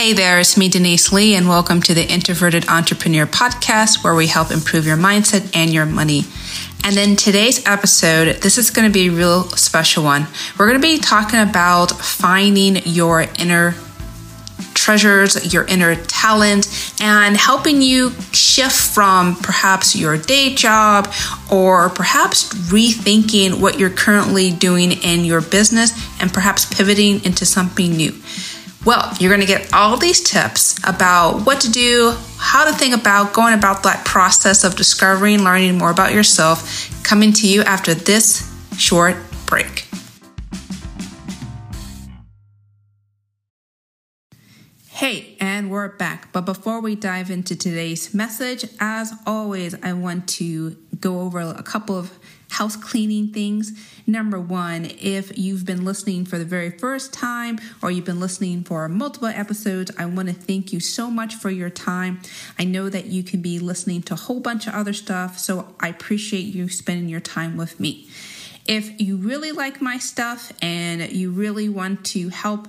Hey there, it's me, Denise Lee, and welcome to the Introverted Entrepreneur Podcast, where we help improve your mindset and your money. And in today's episode, this is going to be a real special one. We're going to be talking about finding your inner treasures, your inner talent, and helping you shift from perhaps your day job or perhaps rethinking what you're currently doing in your business and perhaps pivoting into something new. Well, you're going to get all these tips about what to do, how to think about going about that process of discovering, learning more about yourself, coming to you after this short break. Hey, and we're back. But before we dive into today's message, as always, I want to go over a couple of house cleaning things. Number one, if you've been listening for the very first time or you've been listening for multiple episodes, I want to thank you so much for your time. I know that you can be listening to a whole bunch of other stuff, so I appreciate you spending your time with me. If you really like my stuff and you really want to help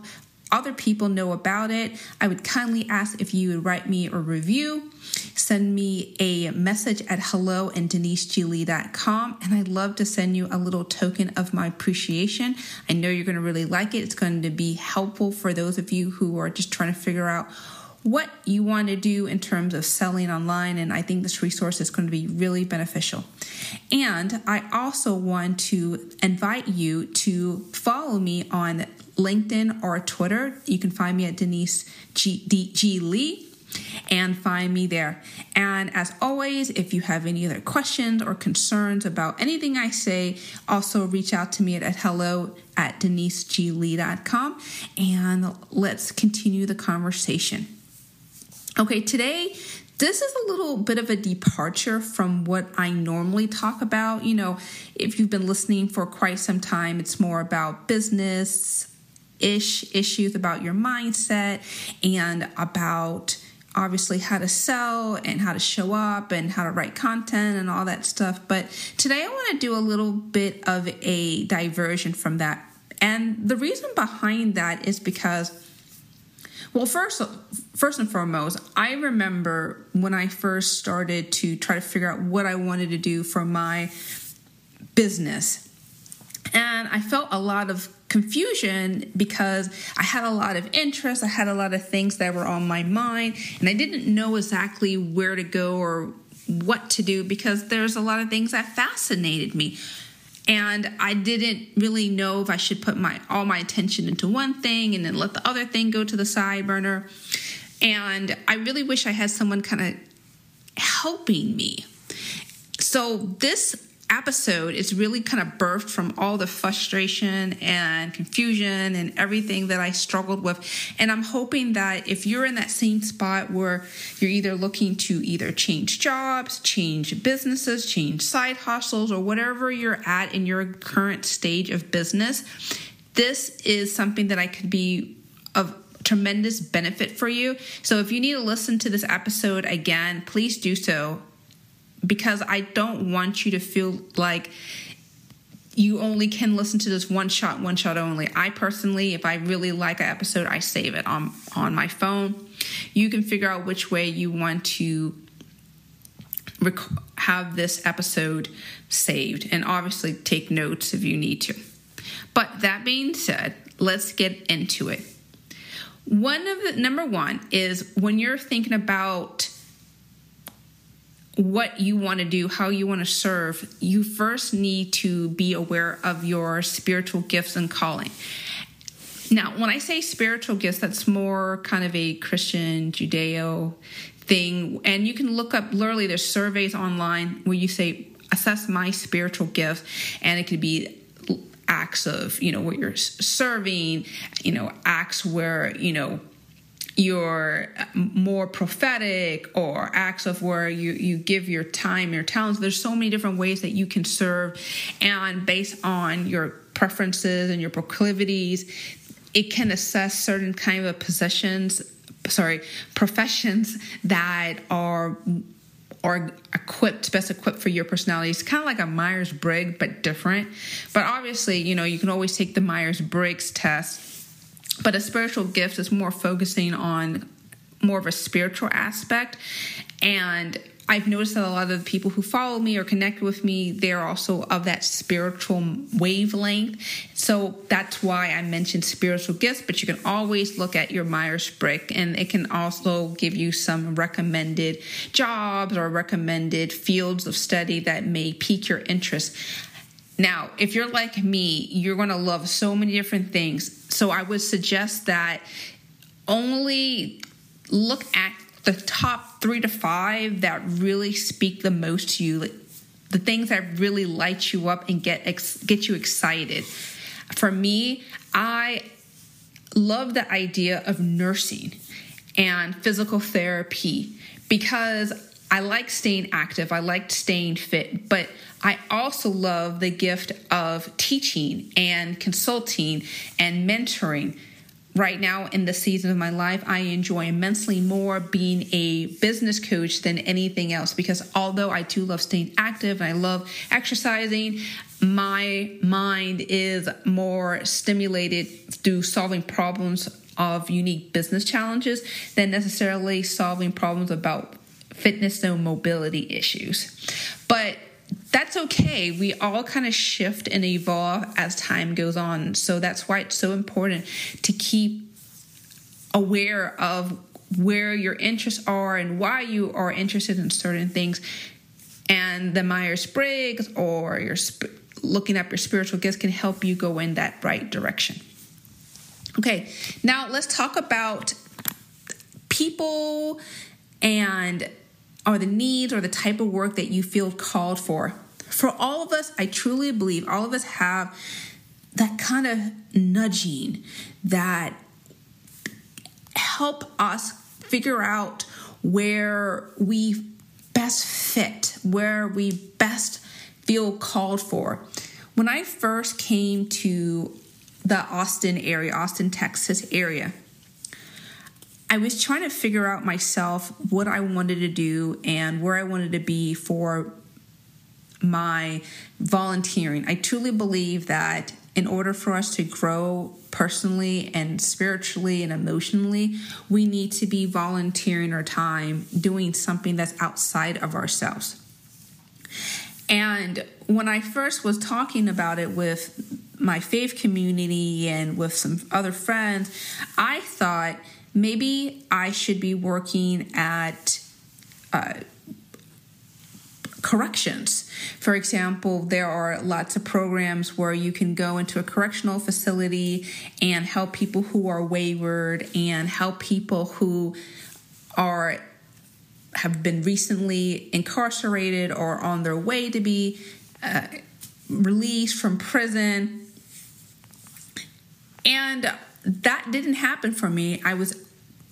other people know about it, I would kindly ask if you would write me a review, send me a message at hello@deniseglee.com, and I'd love to send you a little token of my appreciation. I know you're going to really like it. It's going to be helpful for those of you who are just trying to figure out what you want to do in terms of selling online, and I think this resource is going to be really beneficial. And I also want to invite you to follow me on LinkedIn or Twitter. You can find me at Denise G. Lee and find me there. And as always, if you have any other questions or concerns about anything I say, also reach out to me at hello@deniseglee.com, and let's continue the conversation. Okay, today, this is a little bit of a departure from what I normally talk about. You know, if you've been listening for quite some time, it's more about business-ish issues, about your mindset, and about obviously how to sell and how to show up and how to write content and all that stuff. But today I want to do a little bit of a diversion from that. And the reason behind that is because, well, first and foremost, I remember when I first started to try to figure out what I wanted to do for my business. And I felt a lot of confusion because I had a lot of interests. I had a lot of things that were on my mind, and I didn't know exactly where to go or what to do because there's a lot of things that fascinated me. And I didn't really know if I should put all my attention into one thing and then let the other thing go to the side burner. And I really wish I had someone kind of helping me. So this episode is really kind of birthed from all the frustration and confusion and everything that I struggled with. And I'm hoping that if you're in that same spot where you're either looking to either change jobs, change businesses, change side hustles, or whatever you're at in your current stage of business, this is something that I could be of tremendous benefit for you. So if you need to listen to this episode again, please do so, because I don't want you to feel like you only can listen to this one shot only. I personally, if I really like an episode, I save it on my phone. You can figure out which way you want to have this episode saved, and obviously take notes if you need to. But that being said, let's get into it. Number one is when you're thinking about what you want to do, how you want to serve, you first need to be aware of your spiritual gifts and calling. Now, when I say spiritual gifts, that's more kind of a Christian, Judeo thing. And you can look up, literally, there's surveys online where you say, assess my spiritual gifts. And it could be acts of, where you're serving, acts where, you're more prophetic, or acts of where you give your time, your talents. There's so many different ways that you can serve, and based on your preferences and your proclivities, it can assess certain kind of professions that are best equipped for your personality. It's kind of like a Myers-Briggs, but different. But obviously, you can always take the Myers-Briggs test But a spiritual gift is more focusing on more of a spiritual aspect. And I've noticed that a lot of the people who follow me or connect with me, they're also of that spiritual wavelength. So that's why I mentioned spiritual gifts, but you can always look at your Myers-Briggs, and it can also give you some recommended jobs or recommended fields of study that may pique your interest. Now, if you're like me, you're going to love so many different things. So I would suggest that only look at the top 3 to 5 that really speak the most to you, like the things that really light you up and get you excited. For me, I love the idea of nursing and physical therapy because I like staying active. I like staying fit, but I also love the gift of teaching and consulting and mentoring. Right now in the season of my life, I enjoy immensely more being a business coach than anything else, because although I do love staying active and I love exercising, my mind is more stimulated through solving problems of unique business challenges than necessarily solving problems about fitness and mobility issues. But that's okay. We all kind of shift and evolve as time goes on. So that's why it's so important to keep aware of where your interests are and why you are interested in certain things. And the Myers-Briggs or your looking up your spiritual gifts can help you go in that right direction. Okay, now let's talk about people and are the needs or the type of work that you feel called for. For all of us, I truly believe all of us have that kind of nudging that help us figure out where we best fit, where we best feel called for. When I first came to the Austin, Texas area, I was trying to figure out myself what I wanted to do and where I wanted to be for my volunteering. I truly believe that in order for us to grow personally and spiritually and emotionally, we need to be volunteering our time, doing something that's outside of ourselves. And when I first was talking about it with my faith community and with some other friends, I thought, maybe I should be working at corrections. For example, there are lots of programs where you can go into a correctional facility and help people who are wayward and help people who have been recently incarcerated or on their way to be released from prison. And that didn't happen for me. I was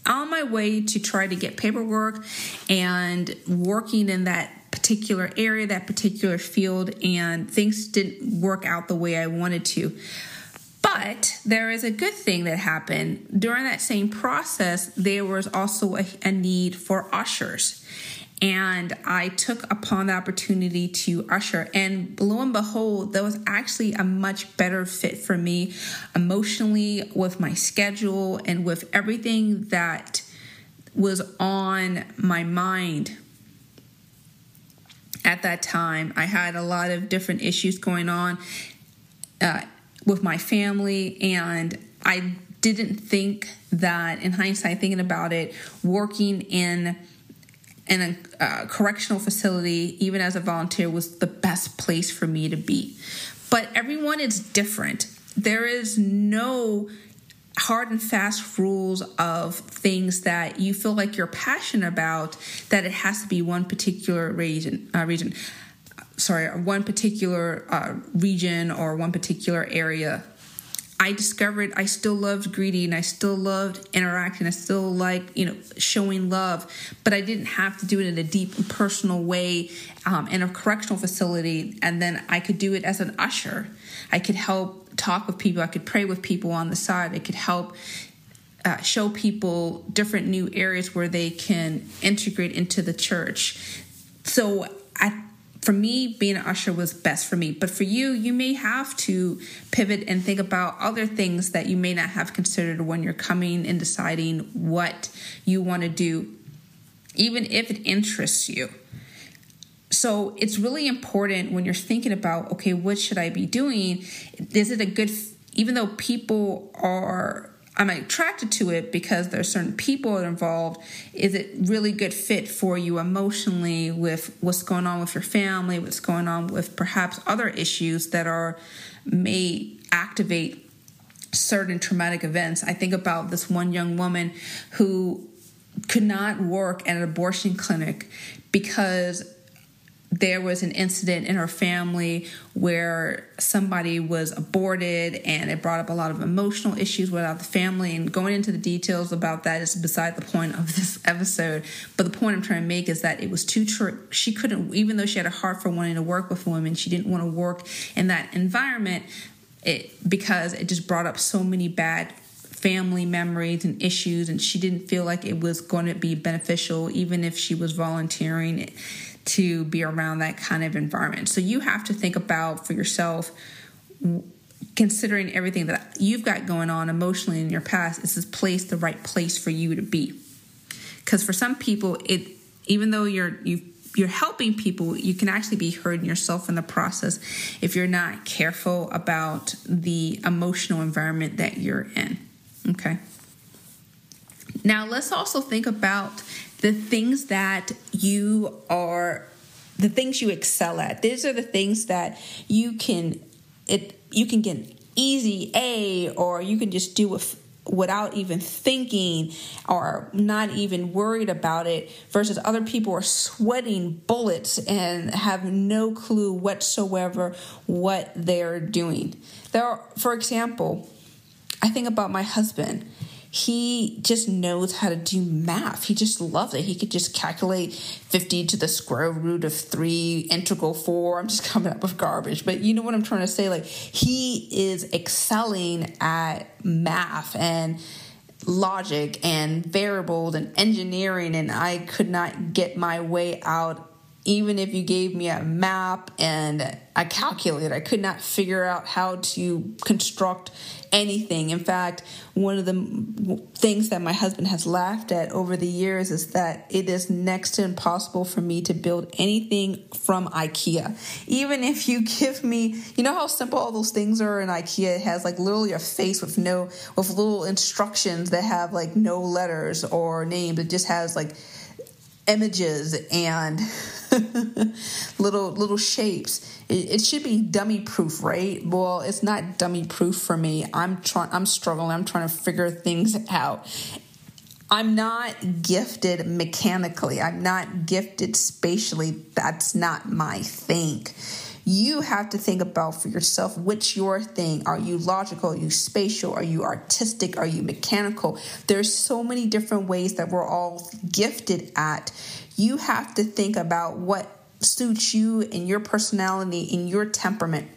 on my way to try to get paperwork and working in that particular area, that particular field, and things didn't work out the way I wanted to. But there is a good thing that happened. During that same process, there was also a need for ushers. And I took upon the opportunity to usher. And lo and behold, that was actually a much better fit for me emotionally, with my schedule and with everything that was on my mind. At that time, I had a lot of different issues going on with my family, and I didn't think that, in hindsight, thinking about it, working in a correctional facility, even as a volunteer, was the best place for me to be. But everyone is different. There is no hard and fast rules of things that you feel like you're passionate about, that it has to be one particular region or one particular area. I discovered I still loved greeting, I still loved interacting, I still liked, showing love, but I didn't have to do it in a deep and personal way in a correctional facility. And then I could do it as an usher. I could help talk with people. I could pray with people on the side. I could help show people different new areas where they can integrate into the church. So for me, being an usher was best for me. But for you, you may have to pivot and think about other things that you may not have considered when you're coming and deciding what you want to do, even if it interests you. So it's really important when you're thinking about, okay, what should I be doing? Is it a good, even though people are, I'm attracted to it because there are certain people involved, is it really good fit for you emotionally with what's going on with your family, what's going on with perhaps other issues that are may activate certain traumatic events? I think about this one young woman who could not work at an abortion clinic because there was an incident in her family where somebody was aborted, and it brought up a lot of emotional issues without the family. And going into the details about that is beside the point of this episode. But the point I'm trying to make is that it was too true. She couldn't, even though she had a heart for wanting to work with women, she didn't want to work in that environment because it just brought up so many bad family memories and issues, and she didn't feel like it was going to be beneficial, even if she was volunteering to be around that kind of environment. So you have to think about for yourself, considering everything that you've got going on emotionally in your past, is this place the right place for you to be? Because for some people, even though you're helping people, you can actually be hurting yourself in the process if you're not careful about the emotional environment that you're in. Okay. Now let's also think about the things you excel at. These are the things that you can get an easy A, or you can just do without even thinking or not even worried about it, versus other people are sweating bullets and have no clue whatsoever what they're doing. For example, I think about my husband. He just knows how to do math. He just loves it. He could just calculate 50 to the square root of 3 integral 4. I'm just coming up with garbage, but you know what I'm trying to say. Like, he is excelling at math and logic and variables and engineering, and I could not get my way out. Even if you gave me a map and a calculator, I could not figure out how to construct anything. In fact, one of the things that my husband has laughed at over the years is that it is next to impossible for me to build anything from IKEA. Even if you give me, you know how simple all those things are in IKEA? It has like literally a face with little instructions that have like no letters or names. It just has like images and little shapes. It should be dummy proof, right? Well, it's not dummy proof for me. I'm struggling. I'm trying to figure things out. I'm not gifted mechanically. I'm not gifted spatially. That's not my thing. You have to think about for yourself, what's your thing? Are you logical? Are you spatial? Are you artistic? Are you mechanical? There's so many different ways that we're all gifted at. You have to think about what suits you and your personality and your temperament.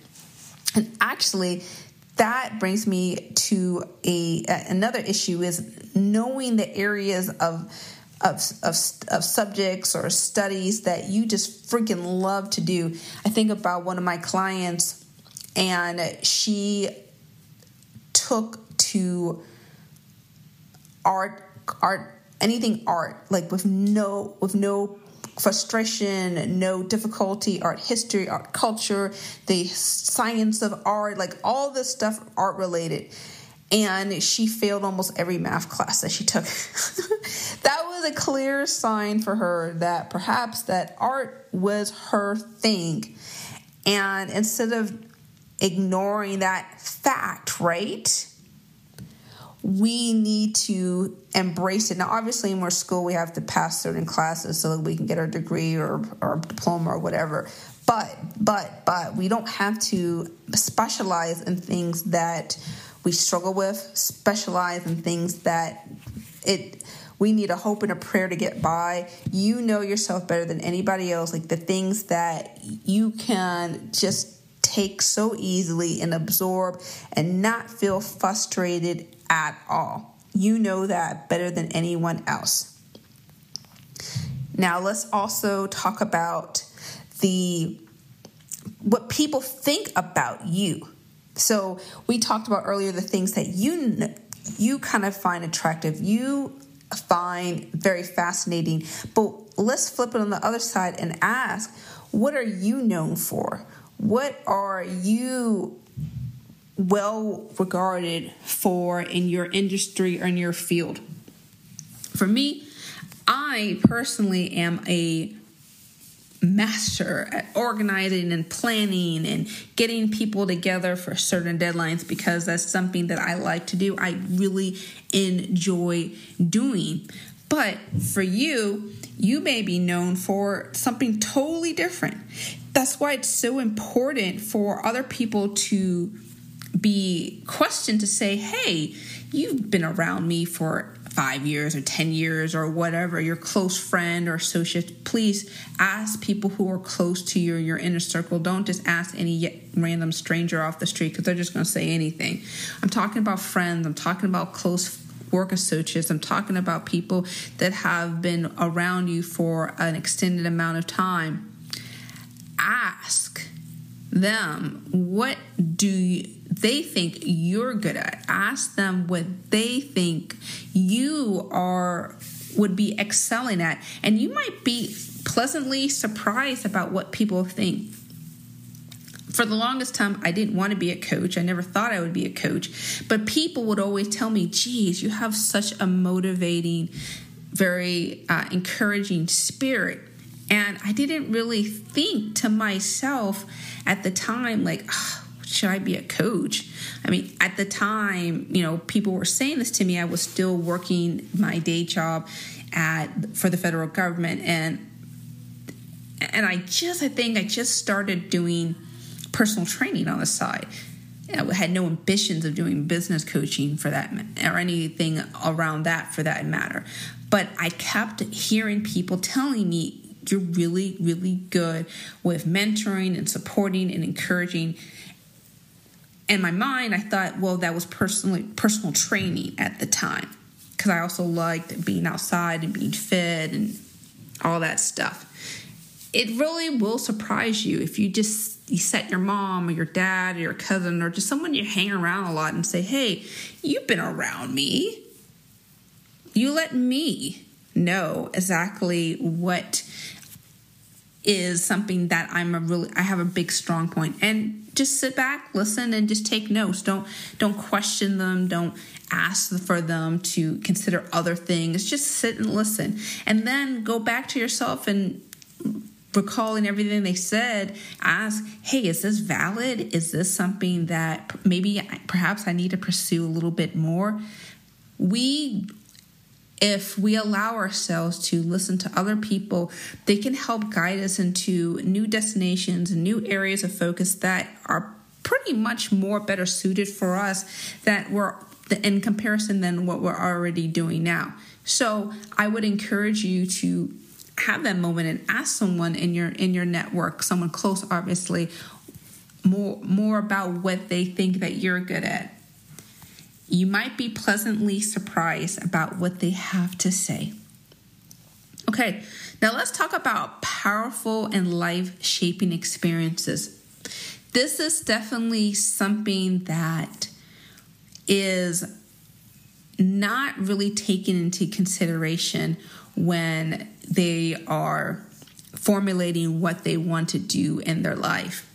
And actually, that brings me to another issue, is knowing the areas of subjects or studies that you just freaking love to do. I think about one of my clients, and she took to art, anything art, like with no frustration, no difficulty, art history, art culture, the science of art, like all this stuff art related. And she failed almost every math class that she took. That was a clear sign for her that perhaps that art was her thing. And instead of ignoring that fact, right, we need to embrace it. Now, obviously, in our school, we have to pass certain classes so that we can get our degree or diploma or whatever. But we don't have to specialize in things that we struggle with, specialize in things that we need a hope and a prayer to get by. You know yourself better than anybody else, like the things that you can just take so easily and absorb and not feel frustrated at all. You know that better than anyone else. Now let's also talk about what people think about you. So we talked about earlier the things that you kind of find attractive, you find very fascinating. But let's flip it on the other side and ask, what are you known for? What are you well regarded for in your industry or in your field? For me, I personally am a master at organizing and planning and getting people together for certain deadlines, because that's something that I like to do. I really enjoy doing. But for you, you may be known for something totally different. That's why it's so important for other people to be questioned, to say, hey, you've been around me for 5 years or 10 years or whatever, your close friend or associate. Please ask people who are close to you in your inner circle. Don't just ask any random stranger off the street, because they're just going to say anything. I'm talking about friends. I'm talking about close work associates. I'm talking about people that have been around you for an extended amount of time. Ask them, what do they think you're good at? Ask them what they think you would be excelling at. And you might be pleasantly surprised about what people think. For the longest time, I didn't want to be a coach. I never thought I would be a coach. But people would always tell me, geez, you have such a motivating, very encouraging spirit. And I didn't really think to myself at the time, like, should I be a coach? I mean, at the time, people were saying this to me. I was still working my day job for the federal government. And I think I just started doing personal training on the side. I had no ambitions of doing business coaching for that or anything around that for that matter. But I kept hearing people telling me, you're really, really good with mentoring and supporting and encouraging. In my mind, I thought, well, that was personal training at the time, because I also liked being outside and being fed and all that stuff. It really will surprise you if you set your mom or your dad or your cousin or just someone you hang around a lot and say, hey, you've been around me. You let me know exactly what is something that I have a big strong point. And just sit back, listen, and just take notes. Don't question them. Don't ask for them to consider other things. Just sit and listen. And then go back to yourself and recalling everything they said, ask, hey, is this valid? Is this something that perhaps I need to pursue a little bit more? If we allow ourselves to listen to other people, they can help guide us into new destinations and new areas of focus that are pretty much better suited for us in comparison than what we're already doing now. So I would encourage you to have that moment and ask someone in your network, someone close, obviously, more about what they think that you're good at. You might be pleasantly surprised about what they have to say. Okay, now let's talk about powerful and life-shaping experiences. This is definitely something that is not really taken into consideration when they are formulating what they want to do in their life.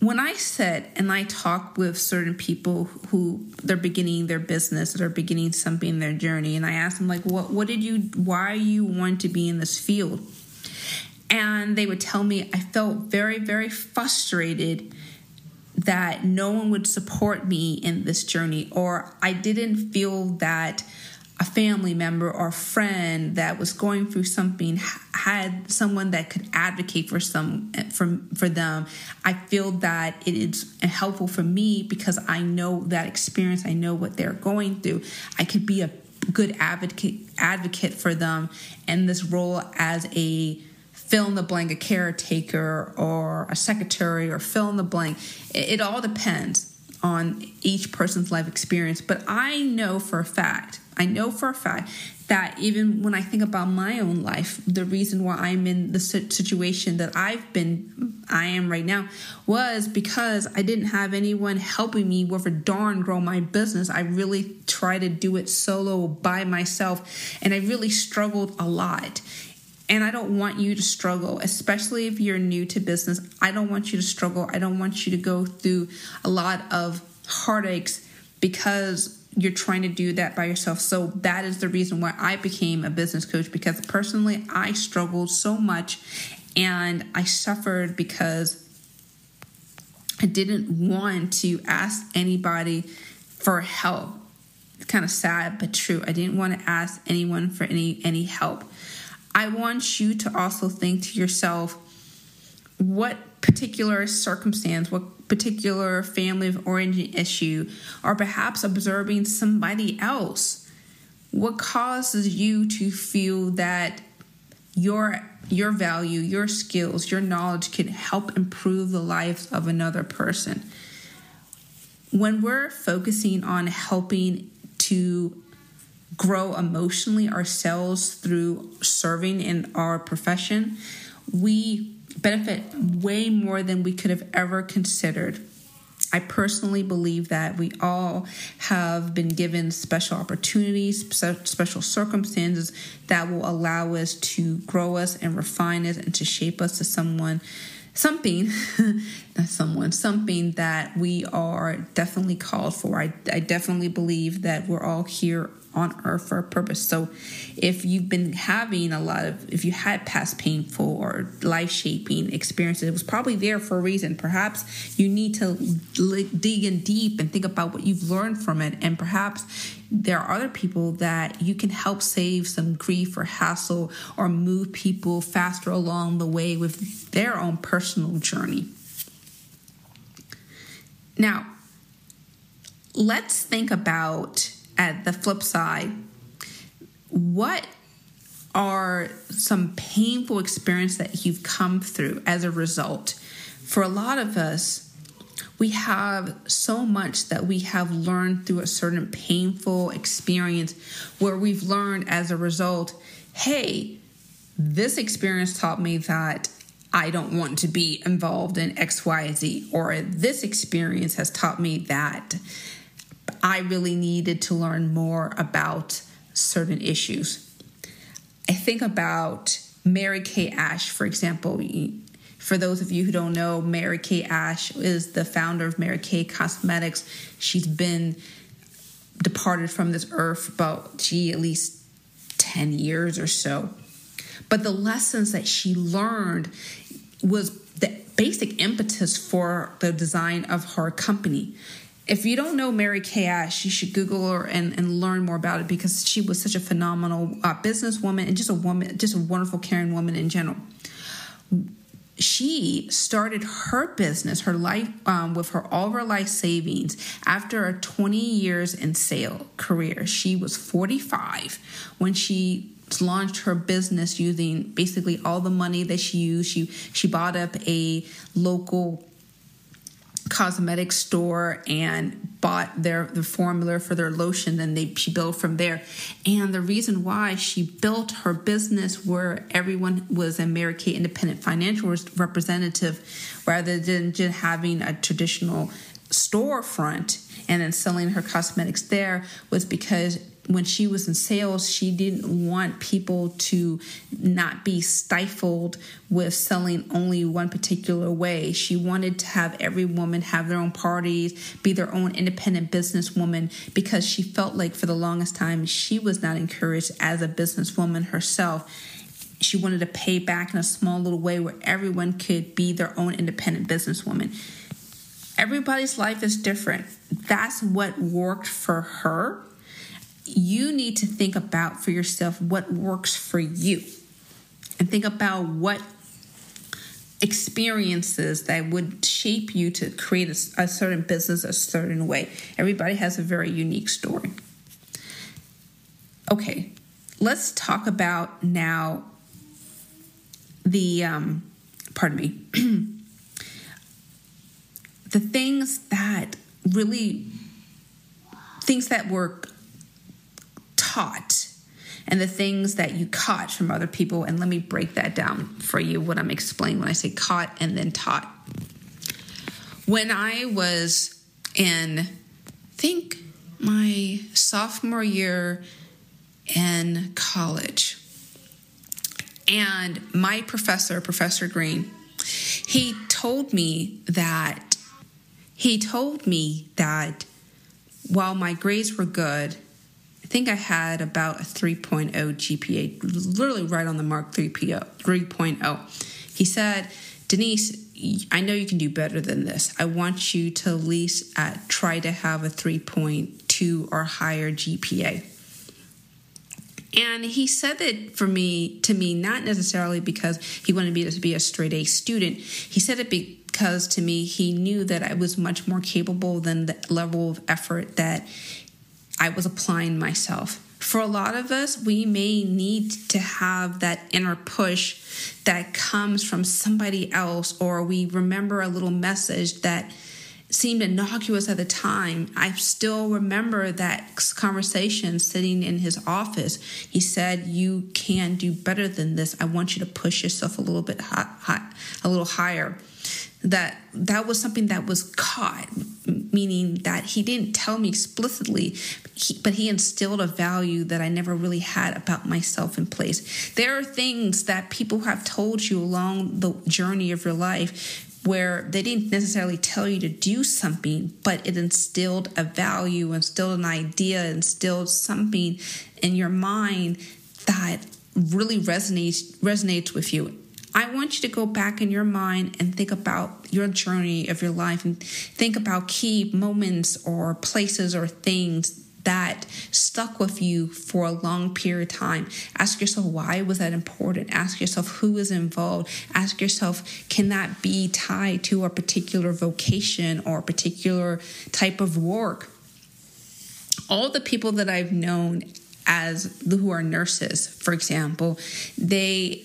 When I sit and I talk with certain people who they're beginning their business, they're beginning something in their journey, and I ask them, like, why you want to be in this field? And they would tell me, I felt very, very frustrated that no one would support me in this journey, or I didn't feel that a family member or friend that was going through something had someone that could advocate for them. I feel that it is helpful for me because I know that experience. I know what they're going through. I could be a good advocate for them in this role as a fill-in-the-blank, a caretaker or a secretary or fill-in-the-blank. It all depends on each person's life experience. But I know for a fact I know for a fact that even when I think about my own life, the reason why I'm in the situation that I am right now was because I didn't have anyone helping me worth a darn grow my business. I really tried to do it solo by myself, and I really struggled a lot. And I don't want you to struggle, especially if you're new to business. I don't want you to struggle. I don't want you to go through a lot of heartaches because you're trying to do that by yourself. So that is the reason why I became a business coach, because personally I struggled so much and I suffered because I didn't want to ask anybody for help. It's kind of sad, but true. I didn't want to ask anyone for any help. I want you to also think to yourself, what particular circumstance, what particular family of origin issue, or perhaps observing somebody else, what causes you to feel that your value, your skills, your knowledge can help improve the lives of another person? When we're focusing on helping to grow emotionally ourselves through serving in our profession, we benefit way more than we could have ever considered. I personally believe that we all have been given special opportunities, special circumstances that will allow us to grow us and refine us and to shape us to something that we are definitely called for. I definitely believe that we're all here on earth for a purpose. So if you've been having if you had past painful or life-shaping experiences, it was probably there for a reason. Perhaps you need to dig in deep and think about what you've learned from it. And perhaps there are other people that you can help save some grief or hassle, or move people faster along the way with their own personal journey. Now, let's think about, at the flip side, what are some painful experiences that you've come through as a result? For a lot of us, we have so much that we have learned through a certain painful experience where we've learned as a result, hey, this experience taught me that I don't want to be involved in X, Y, Z, or this experience has taught me that I really needed to learn more about certain issues. I think about Mary Kay Ash, for example. For those of you who don't know, Mary Kay Ash is the founder of Mary Kay Cosmetics. She's been departed from this earth about, at least 10 years or so. But the lessons that she learned was the basic impetus for the design of her company. If you don't know Mary Kay Ash, you should Google her and learn more about it, because she was such a phenomenal businesswoman and just a wonderful, caring woman in general. She started her business, her life, with all of her life savings after a 20 years in sale career. She was 45 when she launched her business using basically all the money that she used. She bought up a local cosmetic store and bought the formula for their lotion, and she built from there. And the reason why she built her business where everyone was a Mary Kay independent financial representative rather than just having a traditional storefront and then selling her cosmetics there was because when she was in sales, she didn't want people to not be stifled with selling only one particular way. She wanted to have every woman have their own parties, be their own independent businesswoman, because she felt like for the longest time she was not encouraged as a businesswoman herself. She wanted to pay back in a small little way where everyone could be their own independent businesswoman. Everybody's life is different. That's what worked for her. You need to think about for yourself what works for you, and think about what experiences that would shape you to create a certain business a certain way. Everybody has a very unique story. Okay, let's talk about now the things that were caught and the things that you caught from other people. And let me break that down for you, what I'm explaining when I say caught and then taught. When I was in, I think, my sophomore year in college, and my professor, Professor Green, he told me that while my grades were good, I think I had about a 3.0 GPA, literally right on the mark, 3.0. He said, Denise, I know you can do better than this. I want you to at least try to have a 3.2 or higher GPA. And he said it to me, not necessarily because he wanted me to be a straight A student. He said it because to me, he knew that I was much more capable than the level of effort that I was applying myself. For a lot of us, we may need to have that inner push that comes from somebody else, or we remember a little message that seemed innocuous at the time. I still remember that conversation sitting in his office. He said, you can do better than this. I want you to push yourself a little bit a little higher. That was something that was caught, meaning that he didn't tell me explicitly, but he instilled a value that I never really had about myself in place. There are things that people have told you along the journey of your life where they didn't necessarily tell you to do something, but it instilled a value, instilled an idea, instilled something in your mind that really resonates with you. I want you to go back in your mind and think about your journey of your life and think about key moments or places or things that stuck with you for a long period of time. Ask yourself, why was that important? Ask yourself, who is involved? Ask yourself, can that be tied to a particular vocation or a particular type of work? All the people that I've known who are nurses, for example, they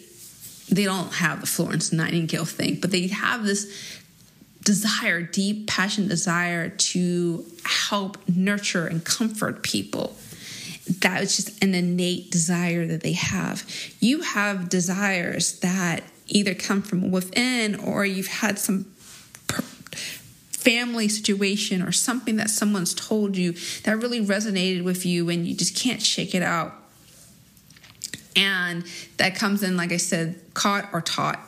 don't have the Florence Nightingale thing, but they have this desire, deep passionate desire to help nurture and comfort people. That is just an innate desire that they have. You have desires that either come from within, or you've had some family situation or something that someone's told you that really resonated with you and you just can't shake it out. And that comes in, like I said, caught or taught,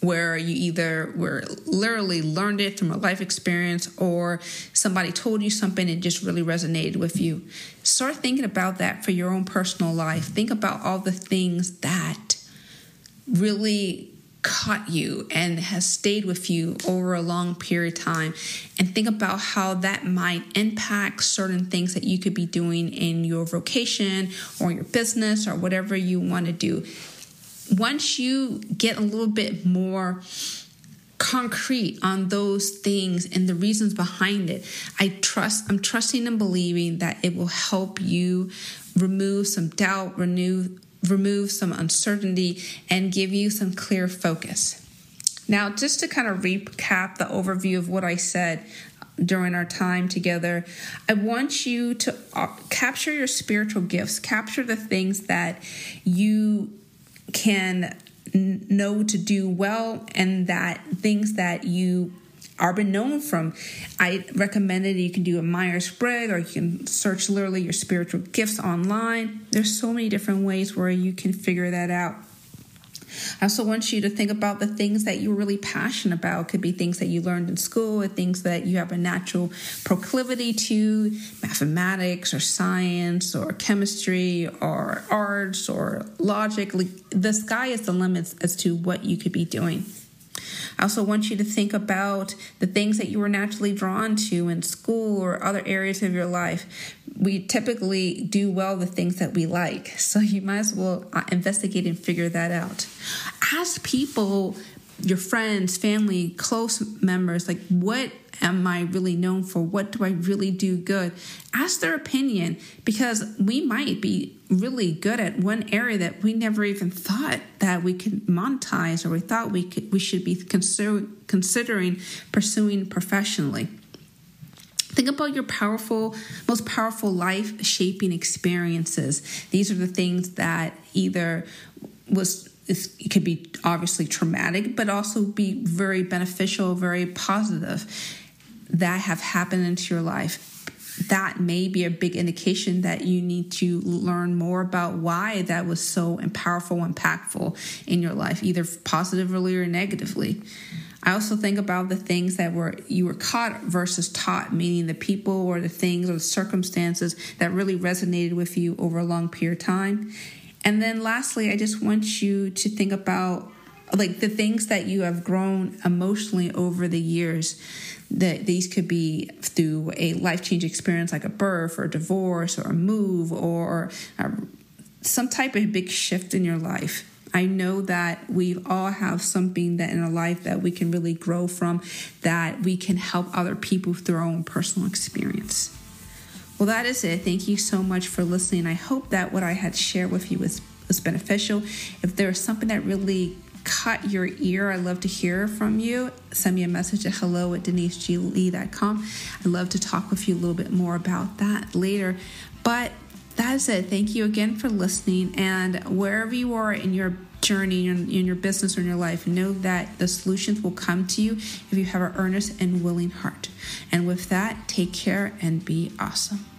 where you either were literally learned it from a life experience or somebody told you something and just really resonated with you. Start thinking about that for your own personal life. Think about all the things that really caught you and has stayed with you over a long period of time, and think about how that might impact certain things that you could be doing in your vocation or your business or whatever you want to do. Once you get a little bit more concrete on those things and the reasons behind it, I'm trusting and believing that it will help you remove some doubt, remove some uncertainty, and give you some clear focus. Now, just to kind of recap the overview of what I said during our time together, I want you to capture your spiritual gifts, capture the things that you can know to do well, and that things that you are been known from. I recommend that you can do a Myers-Briggs, or you can search literally your spiritual gifts online. There's so many different ways where you can figure that out. I also want you to think about the things that you're really passionate about. It could be things that you learned in school, or things that you have a natural proclivity to, mathematics or science or chemistry or arts or logic. The sky is the limit as to what you could be doing. I also want you to think about the things that you were naturally drawn to in school or other areas of your life. We typically do well the things that we like, so you might as well investigate and figure that out. Ask people, your friends, family, close members, like, what am I really known for? What do I really do good? Ask their opinion, because we might be really good at one area that we never even thought that we could monetize, or we thought we should be considering pursuing professionally. Think about your most powerful life-shaping experiences. These are the things that either it could be obviously traumatic, but also be very beneficial, very positive, that have happened into your life. That may be a big indication that you need to learn more about why that was so powerful, impactful in your life, either positively or negatively. I also think about the things that you were caught versus taught, meaning the people or the things or the circumstances that really resonated with you over a long period of time. And then lastly, I just want you to think about like the things that you have grown emotionally over the years. That these could be through a life-changing experience like a birth or a divorce or a move or some type of big shift in your life. I know that we all have something that in our life that we can really grow from, that we can help other people through our own personal experience. Well, that is it. Thank you so much for listening. I hope that what I had shared with you was beneficial. If there is something that really caught your ear, I'd love to hear from you. Send me a message at hello@deniseglee.com. I'd love to talk with you a little bit more about that later. But that is it. Thank you again for listening. And wherever you are in your journey, in your business, or in your life, know that the solutions will come to you if you have an earnest and willing heart. And with that, take care and be awesome.